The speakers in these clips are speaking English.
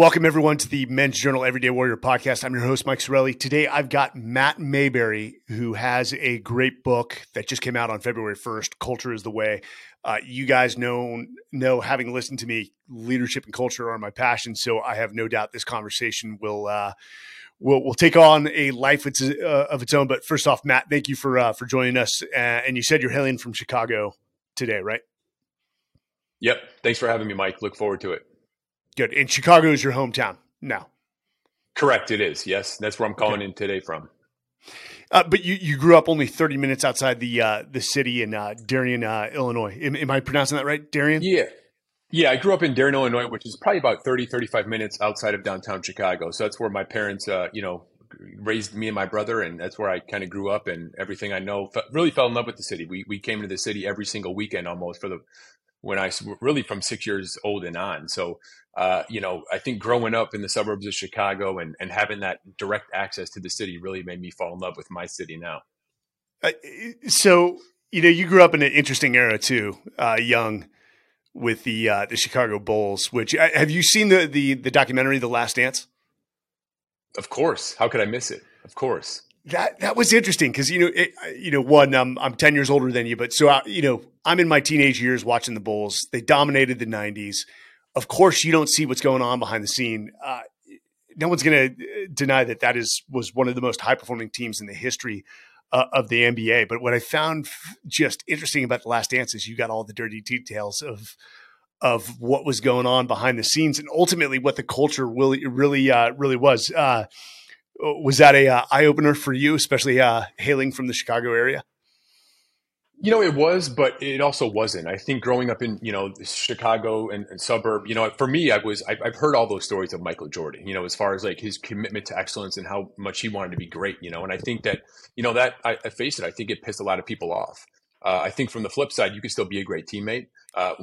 Welcome, everyone, to the Men's Journal Everyday Warrior Podcast. I'm your host, Mike Sarraille. Today, I've got Matt Mayberry, who has a great book that just came out on February 1st, Culture is the Way. You guys know, having listened to me, leadership and culture are my passion, so I have no doubt this conversation will take on a life of its own. But first off, Matt, thank you for joining us. And you said you're hailing from Chicago today, right? Yep. Thanks for having me, Mike. Look forward to it. Good. And Chicago is your hometown now. Correct. It is. Yes. That's where I'm calling in today from. But you grew up only 30 minutes outside the city in Darien, Illinois. Am I pronouncing that right? Darien? Yeah. Yeah. I grew up in Darien, Illinois, which is probably about 30, 35 minutes outside of downtown Chicago. So that's where my parents, raised me and my brother. And that's where I kind of grew up, and everything I know really fell in love with the city. We came into the city every single weekend almost when I really from 6 years old and on. So, I think growing up in the suburbs of Chicago and having that direct access to the city really made me fall in love with my city now. So, you grew up in an interesting era too, young, with the Chicago Bulls, which have you seen the documentary, The Last Dance? Of course. How could I miss it? Of course. That was interesting because, one, I'm 10 years older than you, but so, I'm in my teenage years watching the Bulls. They dominated the 90s. Of course, you don't see what's going on behind the scene. No one's going to deny that was one of the most high-performing teams in the history of the NBA. But what I found just interesting about The Last Dance is you got all the dirty details of what was going on behind the scenes and ultimately what the culture really was. Was that a eye-opener for you, especially hailing from the Chicago area? It was, but it also wasn't. I think growing up in, Chicago and suburb, for me, I've heard all those stories of Michael Jordan, as far as like his commitment to excellence and how much he wanted to be great, and I think that, I face it. I think it pissed a lot of people off. I think from the flip side, you could still be a great teammate. And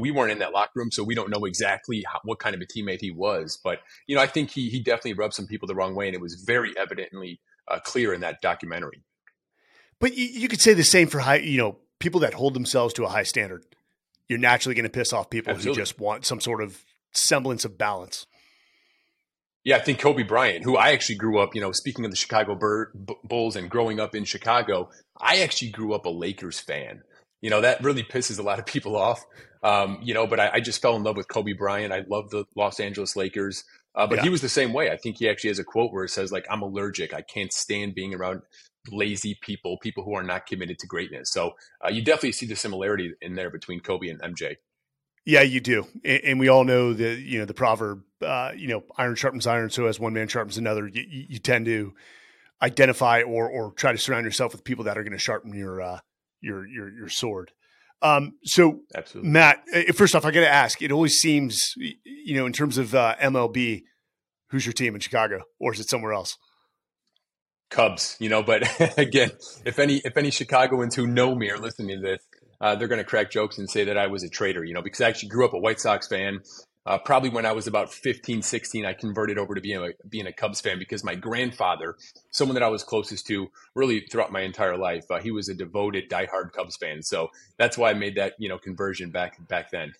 we weren't in that locker room, so we don't know exactly what kind of a teammate he was. But, I think he definitely rubbed some people the wrong way, and it was very evidently clear in that documentary. But you could say the same for people that hold themselves to a high standard. You're naturally going to piss off people Absolutely. Who just want some sort of semblance of balance. Yeah, I think Kobe Bryant, who I actually grew up, speaking of the Chicago Bulls and growing up in Chicago, I actually grew up a Lakers fan. That really pisses a lot of people off. But I just fell in love with Kobe Bryant. I love the Los Angeles Lakers. He was the same way. I think he actually has a quote where it says, like, I'm allergic. I can't stand being around lazy people who are not committed to greatness. So you definitely see the similarity in there between Kobe and MJ. Yeah, you do. And we all know the, the proverb, iron sharpens iron. So as one man sharpens another, you tend to identify or try to surround yourself with people that are going to sharpen your sword. Absolutely. Matt, first off, I got to ask, it always seems, in terms of MLB, who's your team in Chicago, or is it somewhere else? Cubs, but again, if any Chicagoans who know me are listening to this, they're going to crack jokes and say that I was a traitor, because I actually grew up a White Sox fan. Probably when I was about 15, 16, I converted over to being a Cubs fan because my grandfather, someone that I was closest to really throughout my entire life, he was a devoted, diehard Cubs fan. So that's why I made that, conversion back then.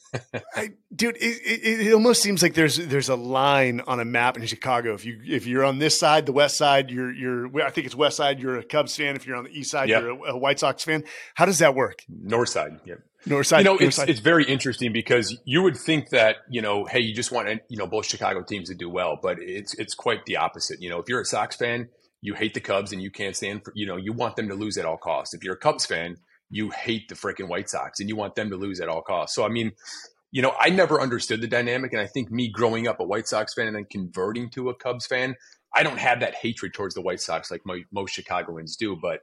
Dude, it almost seems like there's a line on a map in Chicago. If you're on this side, the west side, I think it's west side, you're a Cubs fan. If you're on the east side, Yep. You're a White Sox fan. How does that work? North side, yeah. Northside, it's very interesting because you would think that, hey, you just want, both Chicago teams to do well, but it's quite the opposite. If you're a Sox fan, you hate the Cubs and you can't stand for, you want them to lose at all costs. If you're a Cubs fan, you hate the freaking White Sox and you want them to lose at all costs. So, I never understood the dynamic. And I think me growing up a White Sox fan and then converting to a Cubs fan, I don't have that hatred towards the White Sox like most Chicagoans do, but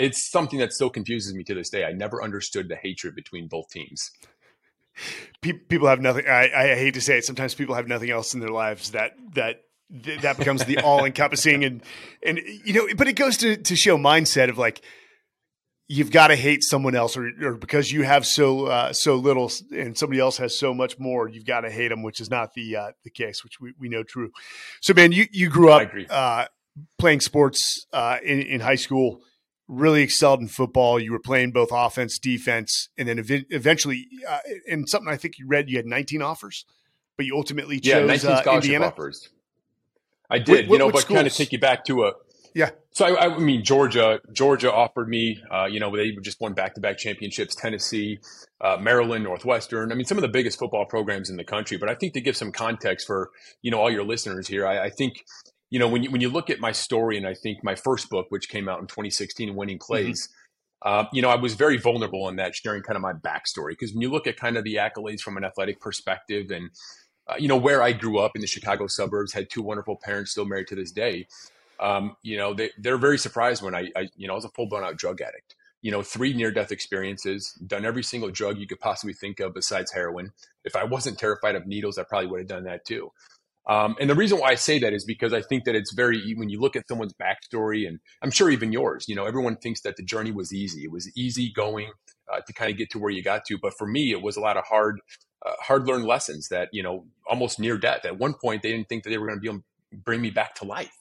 it's something that still confuses me to this day. I never understood the hatred between both teams. People have nothing. I hate to say it. Sometimes people have nothing else in their lives that becomes the all encompassing and, but it goes to show mindset of like, you've got to hate someone else or because you have so little and somebody else has so much more, you've got to hate them, which is not the case, which we know true. So man, you grew up, playing sports, in high school. Really excelled in football. You were playing both offense, defense, and then eventually, and something I think you read, you had 19 offers but you ultimately chose 19 scholarship Indiana. Offers. I did, but schools? Kind of take you back to a yeah. So I mean, Georgia offered me, they just won back-to-back championships. Tennessee, Maryland, Northwestern. I mean, some of the biggest football programs in the country. But I think to give some context for all your listeners here, I think when you look at my story, and I think my first book, which came out in 2016, Winning Plays. Mm-hmm. I was very vulnerable in that, sharing kind of my backstory, because when you look at kind of the accolades from an athletic perspective and, where I grew up in the Chicago suburbs, had two wonderful parents still married to this day. They're very surprised when I was a full blown out drug addict, 3 near death experiences, done every single drug you could possibly think of besides heroin. If I wasn't terrified of needles, I probably would have done that too. And the reason why I say that is because I think that it's very, when you look at someone's backstory, and I'm sure even yours, everyone thinks that the journey was easy. It was easy going to kind of get to where you got to. But for me, it was a lot of hard learned lessons that, almost near death. At one point, they didn't think that they were going to be able to bring me back to life.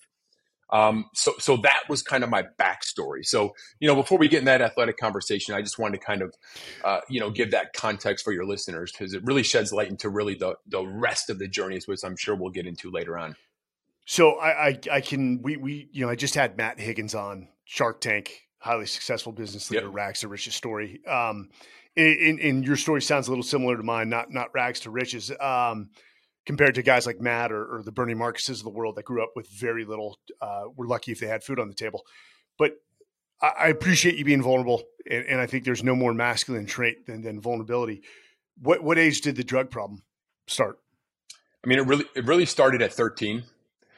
So that was kind of my backstory. So, before we get in that athletic conversation, I just wanted to kind of, give that context for your listeners, because it really sheds light into really the rest of the journey, which I'm sure we'll get into later on. So I just had Matt Higgins on Shark Tank, highly successful business leader, yep. Rags to Riches story. And your story sounds a little similar to mine, not rags to riches. Compared to guys like Matt or the Bernie Marcuses of the world that grew up with very little, were lucky if they had food on the table. But I appreciate you being vulnerable. And I think there's no more masculine trait than vulnerability. What age did the drug problem start? I mean, it really started at 13.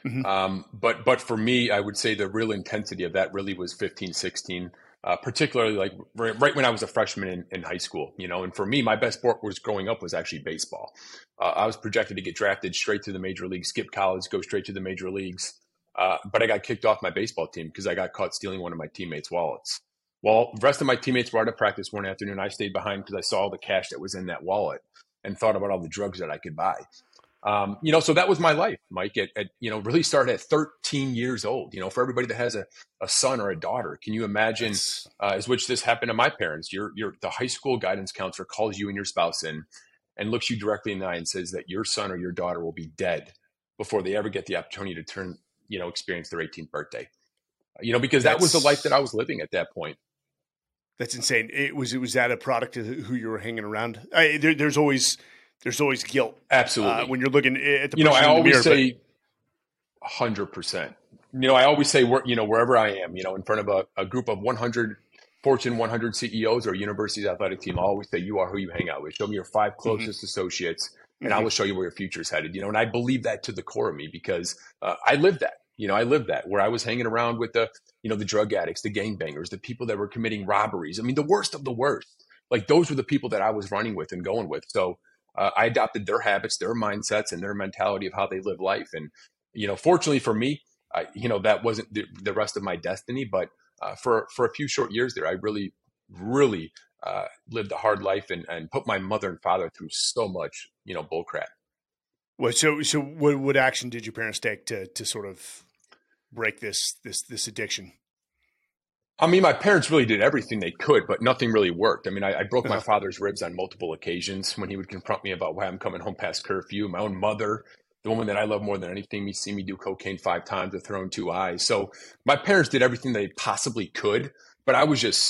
Mm-hmm. But for me, I would say the real intensity of that really was 15, 16, particularly like right when I was a freshman in high school, and for me, my best sport was growing up was actually baseball. I was projected to get drafted straight to the major leagues, skip college, go straight to the major leagues. But I got kicked off my baseball team because I got caught stealing one of my teammates' wallets. Well, the rest of my teammates were out of practice one afternoon. I stayed behind because I saw all the cash that was in that wallet and thought about all the drugs that I could buy. So that was my life, Mike. It really started at 13 years old. For everybody that has a son or a daughter, can you imagine, as which this happened to my parents, the high school guidance counselor calls you and your spouse in and looks you directly in the eye and says that your son or your daughter will be dead before they ever get the opportunity to experience their 18th birthday, because that was the life that I was living at that point. That's insane. It was that a product of who you were hanging around? There's always guilt. Absolutely. When you're looking at the, I always say 100%, I always say, wherever I am, in front of a group of 100 Fortune 100 CEOs or university's athletic team, I always say, you are who you hang out with. Show me your 5 closest mm-hmm. associates and mm-hmm. I will show you where your future is headed. And I believe that to the core of me because I lived that. I lived that where I was hanging around with the drug addicts, the gangbangers, the people that were committing robberies. I mean, the worst of the worst, like those were the people that I was running with and going with. So, I adopted their habits, their mindsets, and their mentality of how they live life. And, fortunately for me, that wasn't the rest of my destiny. But for a few short years there, I really, really lived a hard life and put my mother and father through so much, bullcrap. Well, so what action did your parents take to sort of break this addiction? I mean, my parents really did everything they could, but nothing really worked. I mean, I broke my father's ribs on multiple occasions when he would confront me about why I'm coming home past curfew. My own mother, the woman that I love more than anything, you see me do cocaine 5 times with her own 2 eyes. So my parents did everything they possibly could, but I was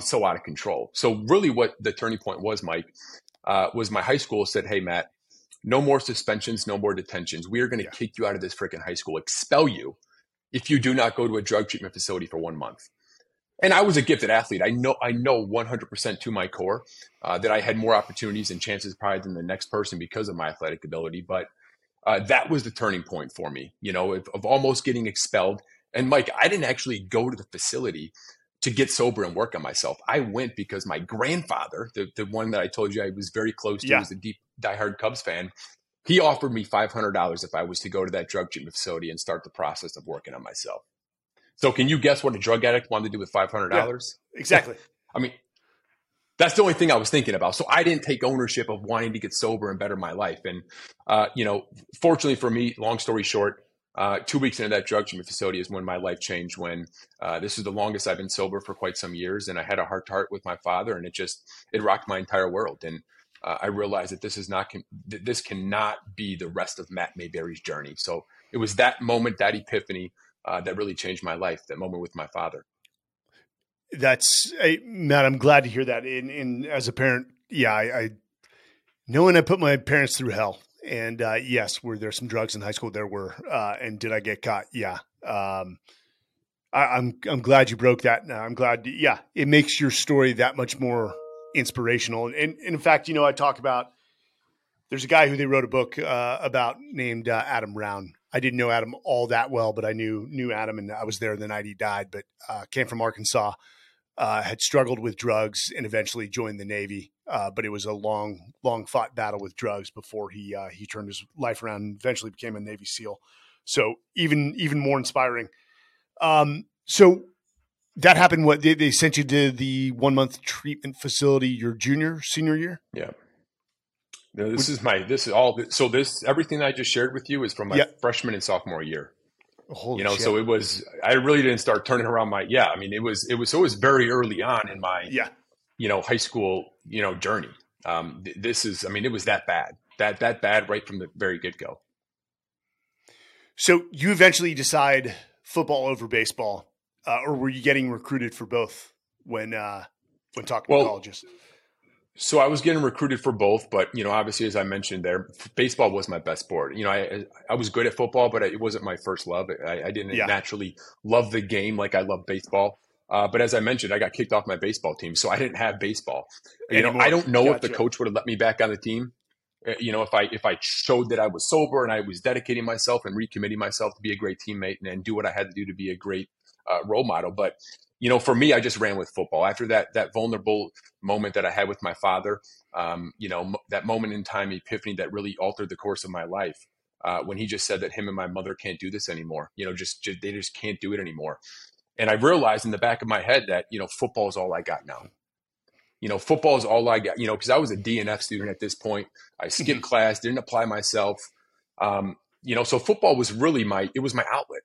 so out of control. So really what the turning point was, Mike, was my high school said, hey, Matt, no more suspensions, no more detentions. We are going to kick you out of this freaking high school, expel you if you do not go to a drug treatment facility for 1 month. And I was a gifted athlete. I know 100% to my core that I had more opportunities and chances probably than the next person because of my athletic ability. But that was the turning point for me, of almost getting expelled. And Mike, I didn't actually go to the facility to get sober and work on myself. I went because my grandfather, the one that I told you I was very close to, was a deep diehard Cubs fan. He offered me $500 if I was to go to that drug treatment facility and start the process of working on myself. So can you guess what a drug addict wanted to do with $500? Yeah, exactly. I mean, that's the only thing I was thinking about. So I didn't take ownership of wanting to get sober and better my life. And, fortunately for me, long story short, 2 weeks into that drug treatment facility is when my life changed, when this is the longest I've been sober for quite some years. And I had a heart to heart with my father, and it rocked my entire world. And I realized that this cannot be the rest of Matt Mayberry's journey. So it was that moment, that epiphany, that really changed my life, that moment with my father. That's, Matt, I'm glad to hear that. And as a parent, yeah, I knowing I put my parents through hell. And yes, were there some drugs in high school? There were. And did I get caught? Yeah. I'm glad you broke that. Now I'm glad. Yeah. It makes your story that much more inspirational. And in fact, you know, I talk about, there's a guy who they wrote a book about named Adam Brown. I didn't know Adam all that well, but I knew Adam, and I was there the night he died, but came from Arkansas, had struggled with drugs, and eventually joined the Navy. But it was a long, long fought battle with drugs before he turned his life around and eventually became a Navy SEAL. So even more inspiring. So that happened. What they sent you to the 1-month treatment facility, your senior year. Yeah. No, everything I just shared with you is from my freshman and sophomore year. Holy shit. So it was, I really didn't start turning around it was very early on in my, high school, journey. It was that bad right from the very get-go. So you eventually decide football over baseball, or were you getting recruited for both when talking to colleges? So I was getting recruited for both, but, obviously, as I mentioned there, baseball was my best sport. I was good at football, but it wasn't my first love. I didn't naturally love the game like I love baseball. But as I mentioned, I got kicked off my baseball team, so I didn't have baseball. Anymore. I don't know if the coach would have let me back on the team, if I showed that I was sober and I was dedicating myself and recommitting myself to be a great teammate and do what I had to do to be a great role model. But for me, I just ran with football. After that vulnerable moment that I had with my father, that moment in time epiphany that really altered the course of my life, when he just said that him and my mother can't do this anymore. They just can't do it anymore. And I realized in the back of my head that, football is all I got now. Football is all I got, because I was a DNF student at this point. I skipped class, didn't apply myself. So football was really my outlet.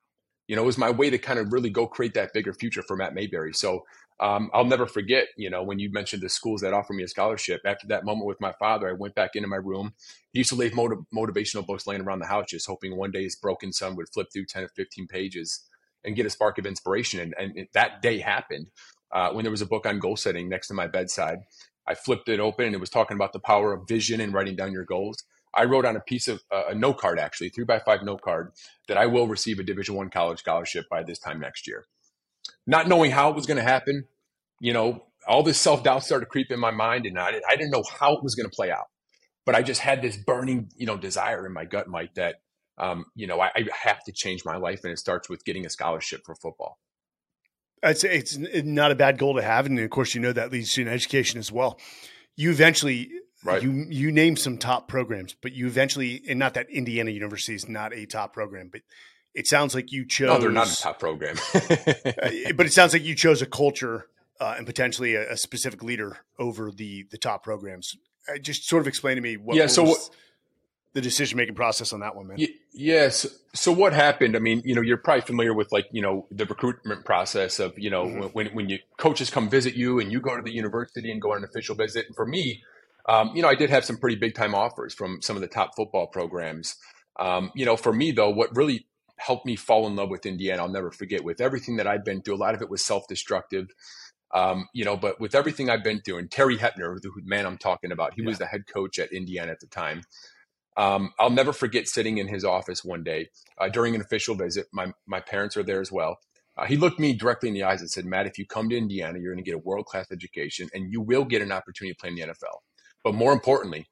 It was my way to kind of really go create that bigger future for Matt Mayberry. So I'll never forget, when you mentioned the schools that offered me a scholarship. After that moment with my father, I went back into my room. He used to leave motivational books laying around the house, just hoping one day his broken son would flip through 10 or 15 pages and get a spark of inspiration. And that day happened when there was a book on goal setting next to my bedside. I flipped it open and it was talking about the power of vision and writing down your goals. I wrote on a piece of a note card, actually 3x5 note card, that I will receive a Division I college scholarship by this time next year. Not knowing how it was going to happen, all this self-doubt started to creep in my mind, and I didn't know how it was going to play out. But I just had this burning, desire in my gut, Mike, that I have to change my life, and it starts with getting a scholarship for football. I'd say it's not a bad goal to have, and of course, that leads to an education as well. You eventually. Right. You name some top programs, but you eventually, and not that Indiana University is not a top program, but it sounds like you chose. No, they're not a top program. But it sounds like you chose a culture and potentially a specific leader over the top programs. Just sort of explain to me what the decision-making process on that one, man. Yes. So what happened? You're probably familiar with the recruitment process of, when you coaches come visit you and you go to the university and go on an official visit. And for me, I did have some pretty big time offers from some of the top football programs. For me though, what really helped me fall in love with Indiana, I'll never forget, with everything that I've been through. A lot of it was self-destructive, but with everything I've been through, and Terry Hoeppner, the man I'm talking about, he was the head coach at Indiana at the time. I'll never forget sitting in his office one day during an official visit. My parents are there as well. He looked me directly in the eyes and said, "Matt, if you come to Indiana, you're going to get a world-class education and you will get an opportunity to play in the NFL. But more importantly,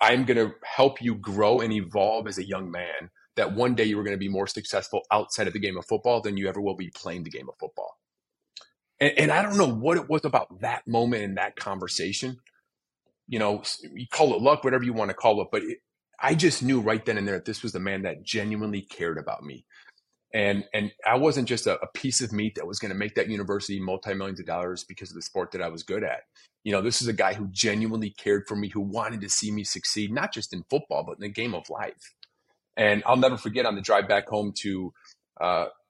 I'm going to help you grow and evolve as a young man, that one day you are going to be more successful outside of the game of football than you ever will be playing the game of football." And I don't know what it was about that moment and that conversation. You call it luck, whatever you want to call it. But I just knew right then and there that this was the man that genuinely cared about me. And I wasn't just a piece of meat that was going to make that university multi-millions of dollars because of the sport that I was good at. This is a guy who genuinely cared for me, who wanted to see me succeed, not just in football, but in the game of life. And I'll never forget, on the drive back home to,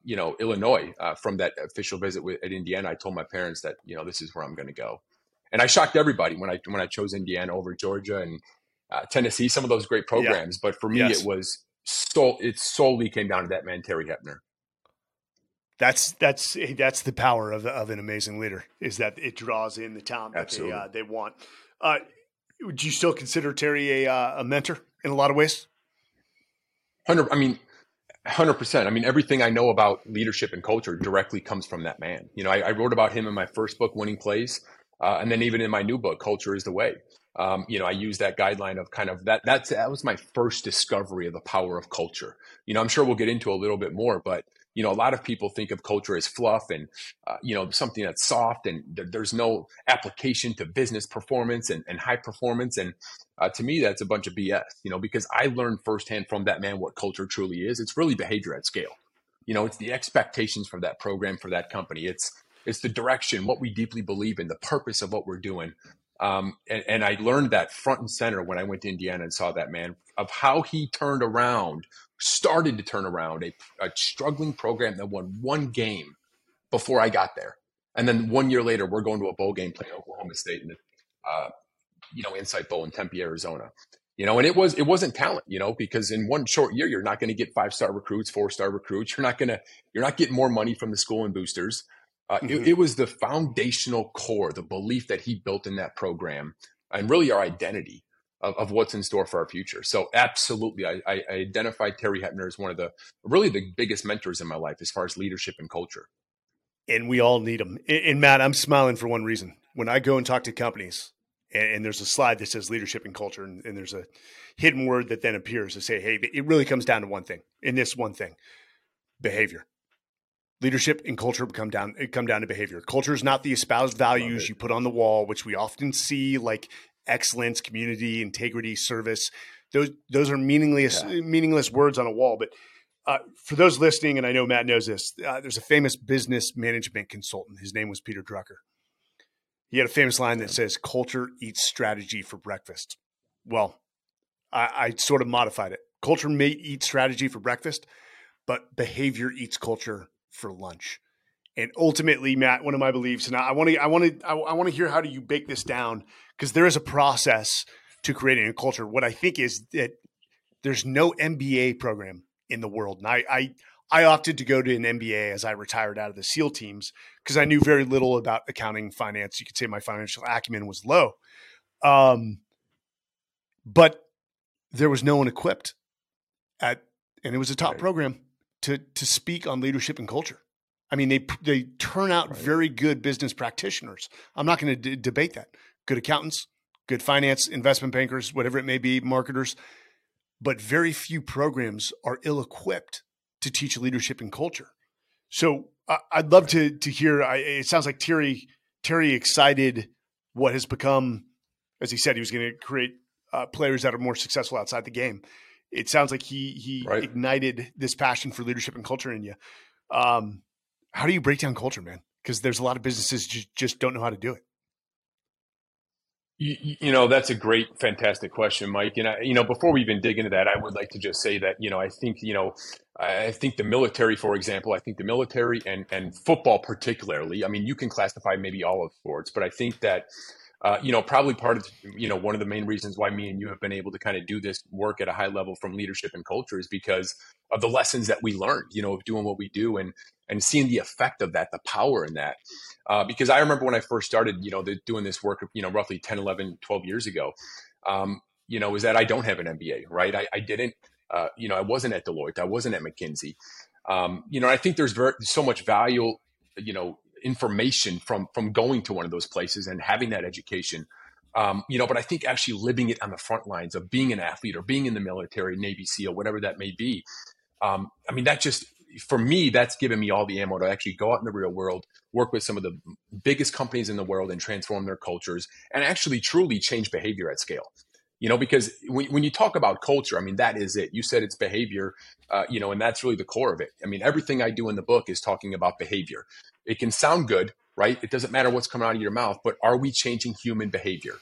Illinois, from that official visit at Indiana, I told my parents that, this is where I'm going to go. And I shocked everybody when I chose Indiana over Georgia and Tennessee, some of those great programs. Yeah. But for me, yes. It solely came down to that man, Terry Hoeppner. That's the power of an amazing leader, is that it draws in the talent Absolutely. That they want. Would you still consider Terry a mentor in a lot of ways? 100%. I mean, everything I know about leadership and culture directly comes from that man. You know, I wrote about him in my first book, Winning Plays. And then even in my new book, Culture is the Way. You know, I use that guideline of kind of that was my first discovery of the power of culture. You know, I'm sure we'll get into a little bit more, but, you know, a lot of people think of culture as fluff and, you know, something that's soft and there's no application to business performance and high performance. And to me, that's a bunch of BS, you know, because I learned firsthand from that man what culture truly is. It's really behavior at scale. You know, it's the expectations for that program, for that company. It's the direction, what we deeply believe in, the purpose of what we're doing. And I learned that front and center when I went to Indiana and saw that man, of how he started to turn around a struggling program that won one game before I got there. And then 1 year later, we're going to a bowl game playing Oklahoma State in the, Insight Bowl in Tempe, Arizona. You know, and it wasn't talent, you know, because in one short year, you're not going to get 5-star recruits, 4-star recruits. You're not getting more money from the school and boosters. It was the foundational core, the belief that he built in that program, and really our identity of what's in store for our future. So absolutely, I identify Terry Hoeppner as one of the biggest mentors in my life as far as leadership and culture. And we all need him. And Matt, I'm smiling for one reason. When I go and talk to companies, and there's a slide that says leadership and culture, and there's a hidden word that then appears to say, hey, it really comes down to one thing, and this one thing, behavior. Leadership and culture come down to behavior. Culture is not the espoused values you put on the wall, which we often see, like excellence, community, integrity, service. Those are meaningless words on a wall. But for those listening, and I know Matt knows this, there's a famous business management consultant. His name was Peter Drucker. He had a famous line that says, "Culture eats strategy for breakfast." Well, I sort of modified it. Culture may eat strategy for breakfast, but behavior eats culture for lunch. And ultimately, Matt, one of my beliefs, and I want to hear, how do you bake this down? Because there is a process to creating a culture. What I think is that there's no MBA program in the world. And I opted to go to an MBA as I retired out of the SEAL teams, because I knew very little about accounting, finance. You could say my financial acumen was low. But there was no one equipped and it was a top program to speak on leadership and culture. I mean, they turn out very good business practitioners. I'm not going to debate that. Good accountants, good finance, investment bankers, whatever it may be, marketers, but very few programs are ill-equipped to teach leadership and culture. So I'd love to hear, it sounds like Terry excited what has become, as he said, he was going to create players that are more successful outside the game. It sounds like he ignited this passion for leadership and culture in you. How do you break down culture, man? Because there's a lot of businesses just don't know how to do it. You know, that's a great, fantastic question, Mike. And before we even dig into that, I would like to just say that, you know, I think the military, for example, and football particularly, I mean, you can classify maybe all of sports, but I think that, probably part of, one of the main reasons why me and you have been able to kind of do this work at a high level from leadership and culture is because of the lessons that we learned, of doing what we do and seeing the effect of that, the power in that. Because I remember when I first started, doing this work, roughly 10, 11, 12 years ago, is that I don't have an MBA, right? I didn't, I wasn't at Deloitte. I wasn't at McKinsey. I think there's so much value, information from going to one of those places and having that education, but I think actually living it on the front lines of being an athlete or being in the military, Navy SEAL, whatever that may be. For me, that's given me all the ammo to actually go out in the real world, work with some of the biggest companies in the world and transform their cultures and actually truly change behavior at scale. Because when you talk about culture, I mean, that is it. You said it's behavior, and that's really the core of it. I mean, everything I do in the book is talking about behavior. It can sound good, right? It doesn't matter what's coming out of your mouth, but are we changing human behavior?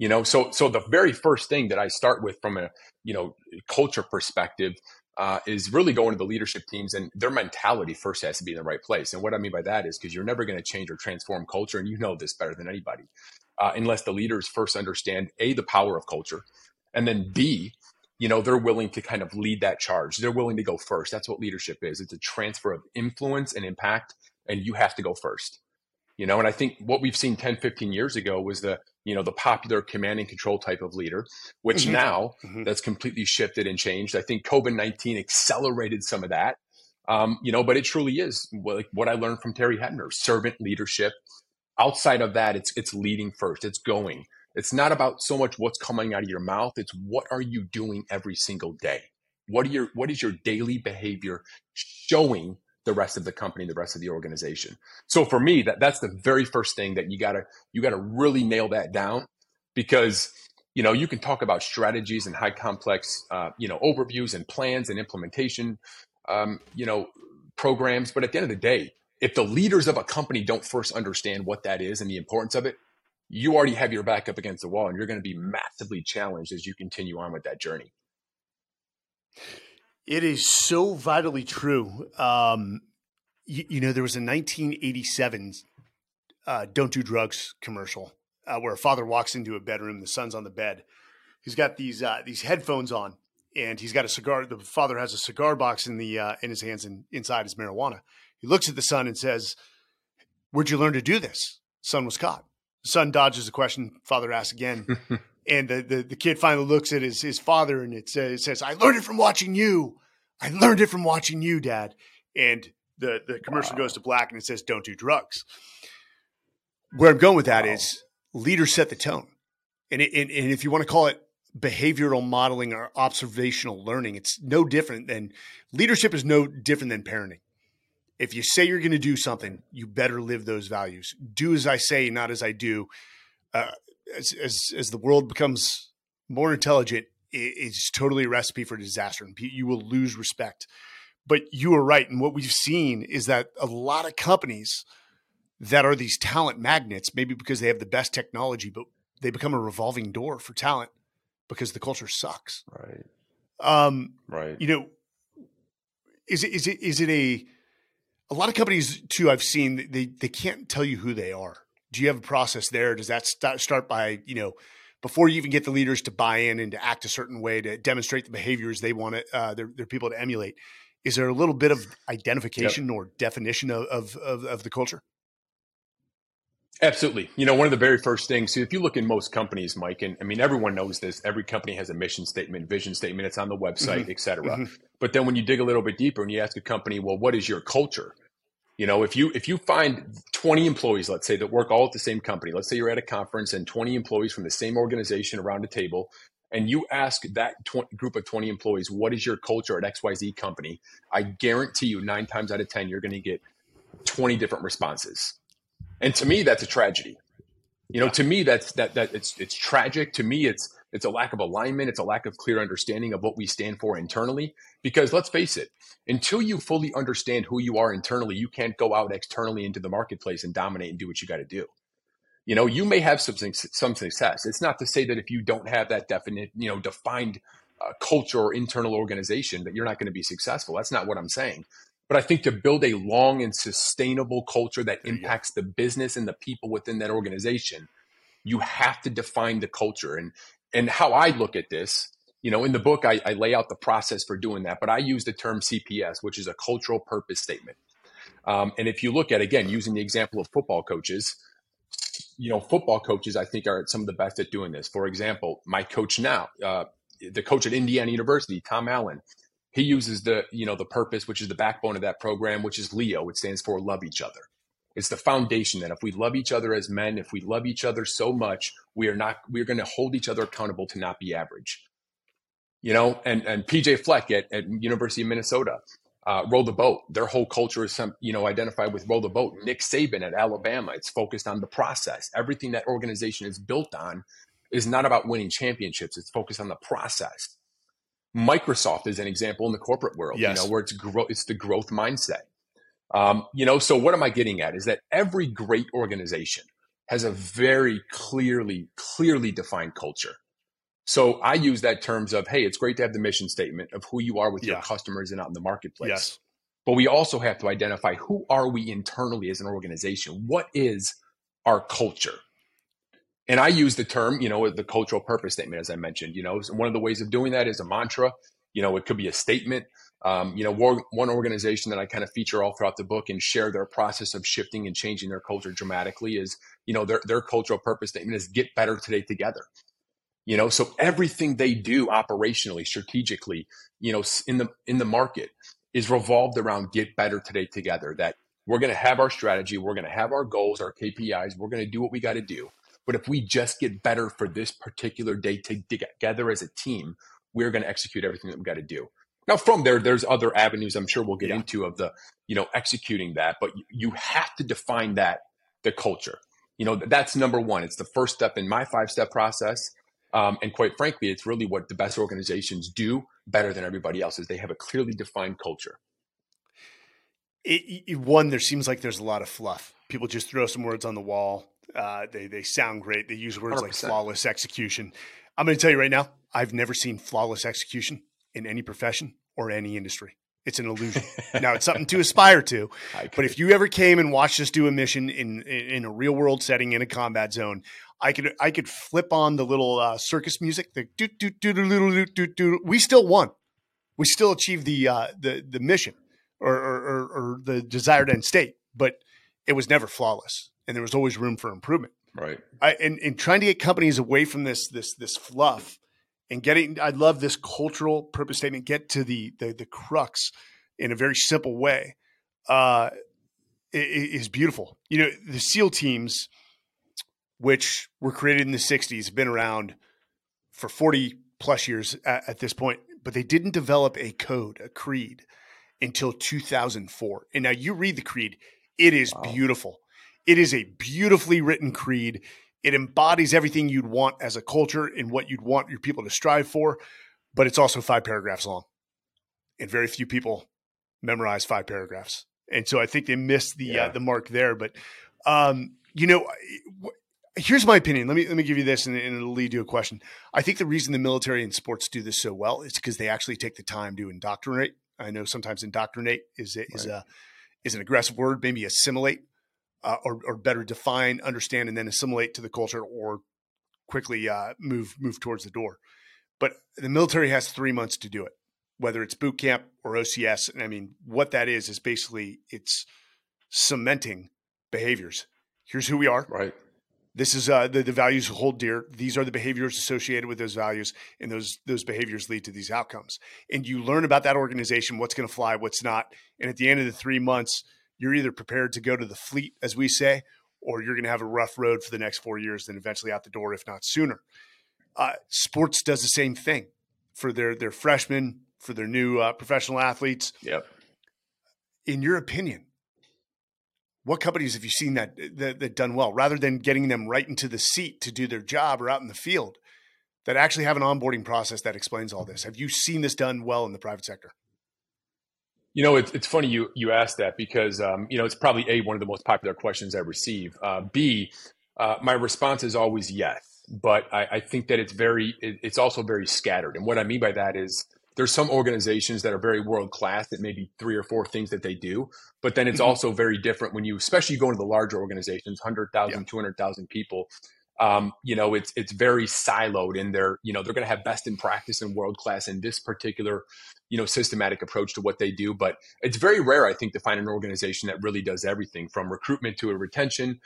So the very first thing that I start with from a culture perspective is really going to the leadership teams, and their mentality first has to be in the right place. And what I mean by that is, because you're never going to change or transform culture, and you know this better than anybody, unless the leaders first understand, A, the power of culture, and then B, you know, they're willing to kind of lead that charge. They're willing to go first. That's what leadership is. It's a transfer of influence and impact, and you have to go first. You know, and I think what we've seen 10, 15 years ago was the, you know, the popular command and control type of leader, which now that's completely shifted and changed. I think COVID-19 accelerated some of that, you know, but it truly is like what I learned from Terry Hoeppner, servant leadership. Outside of that, it's leading first. It's going. It's not about so much what's coming out of your mouth. It's what are you doing every single day? What is your daily behavior showing the rest of the company, the rest of the organization? So for me, that's the very first thing that you gotta really nail that down, because you know you can talk about strategies and high complex you know overviews and plans and implementation you know programs, but at the end of the day, if the leaders of a company don't first understand what that is and the importance of it, you already have your back up against the wall, and you're going to be massively challenged as you continue on with that journey. It is so vitally true. You know, there was a 1987 Don't Do Drugs commercial where a father walks into a bedroom, the son's on the bed. He's got these headphones on, and he's got a cigar. The father has a cigar box in his hands, and inside is marijuana. He looks at the son and says, "Where'd you learn to do this?" Son was caught. Son dodges the question. Father asks again. And the kid finally looks at his father, and it says, "I learned it from watching you. I learned it from watching you, Dad." And the commercial goes to black, and it says, "Don't do drugs." Where I'm going with that is leaders set the tone. And if you want to call it behavioral modeling or observational learning, it's no different than leadership is no different than parenting. If you say you're going to do something, you better live those values. Do as I say, not as I do. As the world becomes more intelligent, it's totally a recipe for disaster, and you will lose respect. But you are right. And what we've seen is that a lot of companies that are these talent magnets, maybe because they have the best technology, but they become a revolving door for talent because the culture sucks. Right. Right. You know, is it a lot of companies too, I've seen, they can't tell you who they are. Do you have a process there? Does that start by, you know, before you even get the leaders to buy in and to act a certain way, to demonstrate the behaviors they want their people to emulate? Is there a little bit of identification or definition of the culture? Absolutely. You know, one of the very first things, so if you look in most companies, Mike, and I mean, everyone knows this, every company has a mission statement, vision statement, it's on the website, et cetera. But then when you dig a little bit deeper and you ask a company, well, what is your culture? You know, if you find 20 employees, let's say, that work all at the same company, let's say you're at a conference and 20 employees from the same organization around a table, and you ask that group of 20 employees, what is your culture at XYZ company? I guarantee you 9 times out of 10, you're going to get 20 different responses. And to me, that's a tragedy. You know, to me, it's tragic. To me, it's a lack of alignment. It's a lack of clear understanding of what we stand for internally, because let's face it, until you fully understand who you are internally, you can't go out externally into the marketplace and dominate and do what you got to do. You know, you may have some success. It's not to say that if you don't have that defined culture or internal organization that you're not going to be successful. That's not what I'm saying. But I think to build a long and sustainable culture that impacts the business and the people within that organization, you have to define the culture. And how I look at this, you know, in the book, I lay out the process for doing that, but I use the term CPS, which is a cultural purpose statement. And if you look at, again, using the example of football coaches, you know, football coaches, I think, are some of the best at doing this. For example, my coach now, the coach at Indiana University, Tom Allen, he uses the purpose, which is the backbone of that program, which is LEO, which stands for love each other. It's the foundation that if we love each other as men, if we love each other so much, we're going to hold each other accountable to not be average. You know, and P.J. Fleck at University of Minnesota, roll the boat. Their whole culture is identified with roll the boat. Nick Saban at Alabama, it's focused on the process. Everything that organization is built on is not about winning championships. It's focused on the process. Microsoft is an example in the corporate world, you know, where it's the growth mindset. You know, so what am I getting at is that every great organization has a very clearly defined culture. So I use that terms of, hey, it's great to have the mission statement of who you are with your customers and out in the marketplace. Yes. But we also have to identify who are we internally as an organization? What is our culture? And I use the term, you know, the cultural purpose statement, as I mentioned, you know, one of the ways of doing that is a mantra. You know, it could be a statement. You know, one organization that I kind of feature all throughout the book and share their process of shifting and changing their culture dramatically is, you know, their cultural purpose statement is get better today together. You know, so everything they do operationally, strategically, you know, in the market is revolved around get better today together. That we're going to have our strategy, we're going to have our goals, our KPIs, we're going to do what we got to do. But if we just get better for this particular day together as a team, we're going to execute everything that we got to do. Now, from there, there's other avenues I'm sure we'll get into of the, you know, executing that. But you have to define that, the culture. You know, that's number one. It's the first step in my 5-step process. And quite frankly, it's really what the best organizations do better than everybody else is they have a clearly defined culture. One, there seems like there's a lot of fluff. People just throw some words on the wall. They sound great. They use words 100%. Like flawless execution. I'm going to tell you right now, I've never seen flawless execution in any profession or any industry. It's an illusion. Now, it's something to aspire to, but if you ever came and watched us do a mission in a real world setting in a combat zone, I could flip on the little circus music. The do do do do do do do. We still won. We still achieved the mission or the desired end state, but it was never flawless, and there was always room for improvement. Right. And trying to get companies away from this fluff. And I love this cultural purpose statement, get to the crux in a very simple way, is beautiful. You know, the SEAL teams, which were created in the 60s, have been around for 40 plus years at this point, but they didn't develop a code, a creed, until 2004. And now you read the creed. It is beautiful. It is a beautifully written creed. It embodies everything you'd want as a culture and what you'd want your people to strive for, but it's also 5 paragraphs long. And very few people memorize 5 paragraphs. And so I think they missed the mark there. But, you know, here's my opinion. Let me give you this, and it'll lead to a question. I think the reason the military and sports do this so well is because they actually take the time to indoctrinate. I know sometimes indoctrinate is an aggressive word, maybe assimilate. Or better define, understand, and then assimilate to the culture, or quickly move towards the door. But the military has 3 months to do it, whether it's boot camp or OCS. And I mean, what that is basically it's cementing behaviors. Here's who we are. Right. This is the values we hold dear. These are the behaviors associated with those values, and those behaviors lead to these outcomes. And you learn about that organization, what's going to fly, what's not. And at the end of the 3 months, you're either prepared to go to the fleet, as we say, or you're going to have a rough road for the next 4 years, then eventually out the door, if not sooner. Sports does the same thing for their freshmen, for their new professional athletes. Yep. In your opinion, what companies have you seen that done well, rather than getting them right into the seat to do their job or out in the field, that actually have an onboarding process that explains all this? Have you seen this done well in the private sector? You know, it's funny you asked that because, you know, it's probably A, one of the most popular questions I receive. B, my response is always yes, but I think that it's also very scattered. And what I mean by that is there's some organizations that are very world-class that maybe 3 or 4 things that they do, but then it's also very different when you, especially go into the larger organizations, 100,000, 200,000 people, you know, it's very siloed in their, you know, they're going to have best in practice and world-class in this particular, you know, systematic approach to what they do. But it's very rare, I think, to find an organization that really does everything from recruitment to a retention,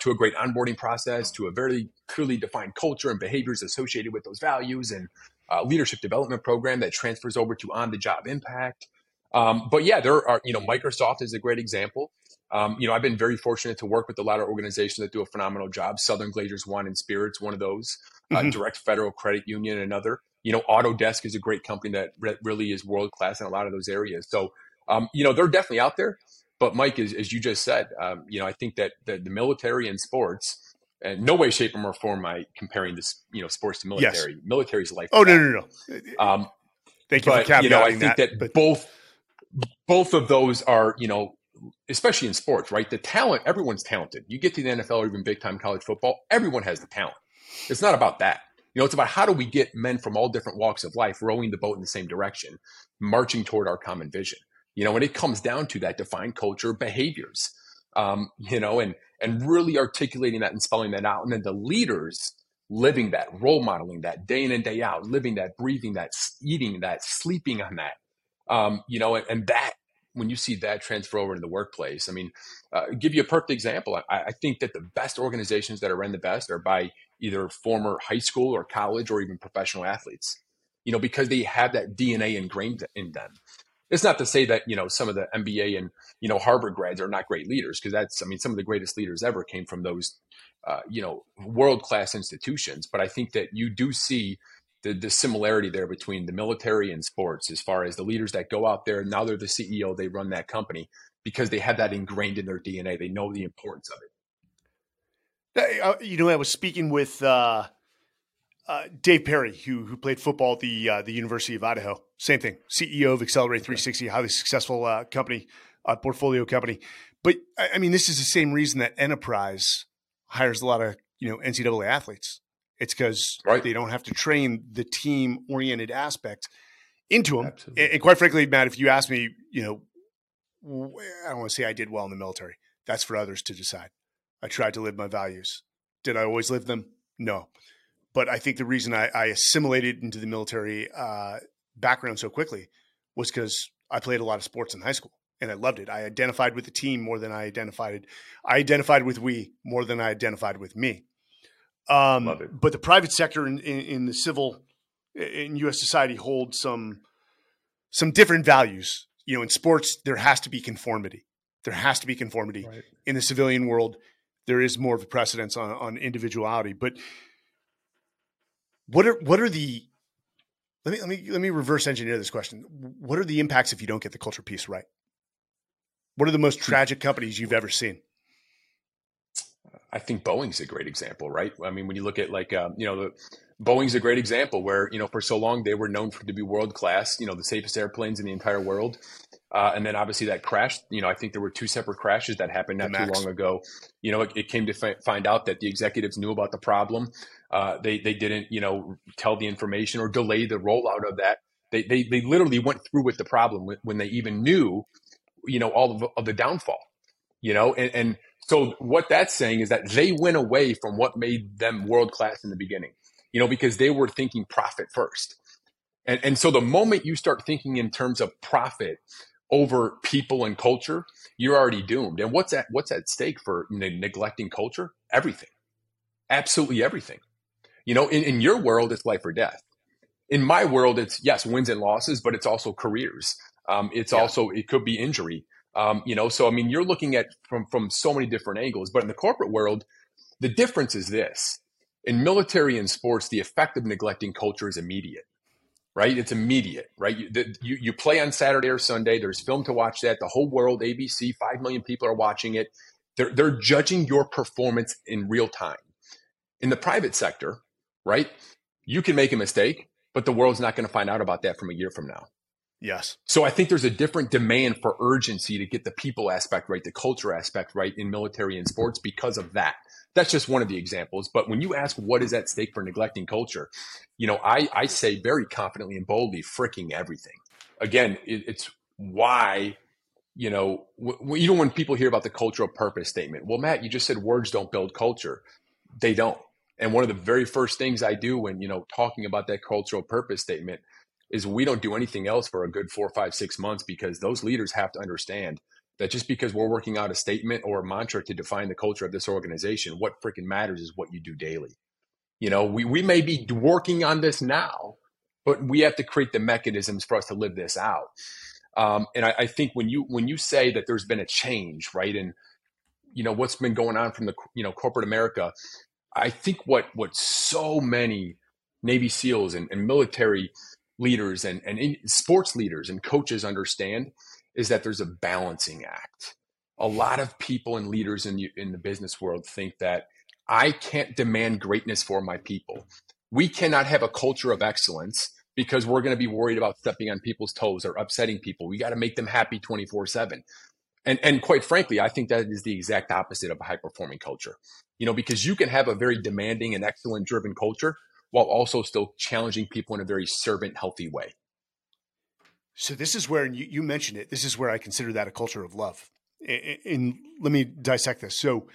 to a great onboarding process, to a very clearly defined culture and behaviors associated with those values, and leadership development program that transfers over to on-the-job impact. But yeah, there are, you know, Microsoft is a great example. You know, I've been very fortunate to work with a lot of organizations that do a phenomenal job. Southern Glazer's Wine and Spirits, one of those, Direct Federal Credit Union, another. You know, Autodesk is a great company that really is world-class in a lot of those areas. So, you know, they're definitely out there. But Mike, as you just said, you know, I think that the military and sports, in no way, shape, or form, I comparing this, you know, sports to military. Yes. Military is life. Oh, no. Thank you for caveating that. You know, I think that both of those are, you know, especially in sports, right? The talent, everyone's talented. You get to the NFL or even big-time college football, everyone has the talent. It's not about that. You know, it's about how do we get men from all different walks of life rowing the boat in the same direction, marching toward our common vision. You know, and it comes down to that defined culture, behaviors, you know, and really articulating that and spelling that out. And then the leaders living that, role modeling that day in and day out, living that, breathing that, eating that, sleeping on that, you know, and that, when you see that transfer over to the workplace, I mean, give you a perfect example. I think that the best organizations that are run the best are by either former high school or college or even professional athletes, you know, because they have that DNA ingrained in them. It's not to say that, you know, some of the MBA and, you know, Harvard grads are not great leaders, because that's, I mean, some of the greatest leaders ever came from those, you know, world-class institutions. But I think that you do see the similarity there between the military and sports, as far as the leaders that go out there, now they're the CEO, they run that company because they have that ingrained in their DNA. They know the importance of it. You know, I was speaking with Dave Perry, who played football at the University of Idaho. Same thing, CEO of Accelerate 360, highly successful company, portfolio company. But I mean, this is the same reason that Enterprise hires a lot of, you know, NCAA athletes. It's because they don't have to train the team-oriented aspect into them. Absolutely. And quite frankly, Matt, if you ask me, you know, I don't want to say I did well in the military. That's for others to decide. I tried to live my values. Did I always live them? No. But I think the reason I assimilated into the military background so quickly was because I played a lot of sports in high school, and I loved it. I identified with the team more than I identified. I identified with we more than I identified with me. But the private sector in the civil in U.S. society holds some different values. You know, in sports, there has to be conformity. There has to be conformity. Right. In the civilian world, there is more of a precedence on individuality. But what are the let me reverse engineer this question. What are the impacts if you don't get the culture piece right? What are the most tragic companies you've ever seen? I think Boeing's a great example, right? I mean, when you look at like, you know, Boeing's a great example where, you know, for so long they were known to be world-class, you know, the safest airplanes in the entire world. And then obviously that crash, you know, I think there were two separate crashes that happened not too long ago. You know, it came to find out that the executives knew about the problem. They didn't, you know, tell the information or delay the rollout of that. They literally went through with the problem when they even knew, you know, all of the downfall, you know, and so what that's saying is that they went away from what made them world-class in the beginning, you know, because they were thinking profit first. And so the moment you start thinking in terms of profit over people and culture, you're already doomed. And what's at stake for neglecting culture? Everything. Absolutely everything. You know, in your world, it's life or death. In my world, it's, yes, wins and losses, but it's also careers. Also, it could be injury. You know, so I mean, you're looking at from so many different angles, but in the corporate world, the difference is this: in military and sports, the effect of neglecting culture is immediate, right? It's immediate, right? You play on Saturday or Sunday. There's film to watch that the whole world, ABC, 5 million people are watching it. They're judging your performance in real time. In the private sector, right? You can make a mistake, but the world's not going to find out about that from a year from now. Yes. So I think there's a different demand for urgency to get the people aspect right, the culture aspect right in military and sports because of that. That's just one of the examples. But when you ask what is at stake for neglecting culture, you know, I say very confidently and boldly, fricking everything. Again, it's why, you know, even when people hear about the cultural purpose statement, well, Matt, you just said words don't build culture. They don't. And one of the very first things I do when, you know, talking about that cultural purpose statement is we don't do anything else for a good 4, 5, 6 months, because those leaders have to understand that just because we're working out a statement or a mantra to define the culture of this organization, what freaking matters is what you do daily. You know, we may be working on this now, but we have to create the mechanisms for us to live this out. And I think when you say that there's been a change, right? And, you know, what's been going on from the, you know, corporate America, I think what so many Navy SEALs and military leaders and in sports leaders and coaches understand is that there's a balancing act. A lot of people and leaders in the business world think that I can't demand greatness for my people. We cannot have a culture of excellence because we're going to be worried about stepping on people's toes or upsetting people. We got to make them happy 24/7. And quite frankly, I think that is the exact opposite of a high performing culture, you know, because you can have a very demanding and excellent driven culture while also still challenging people in a very servant, healthy way. So this is where, and you mentioned it, this is where I consider that a culture of love. And let me dissect this. So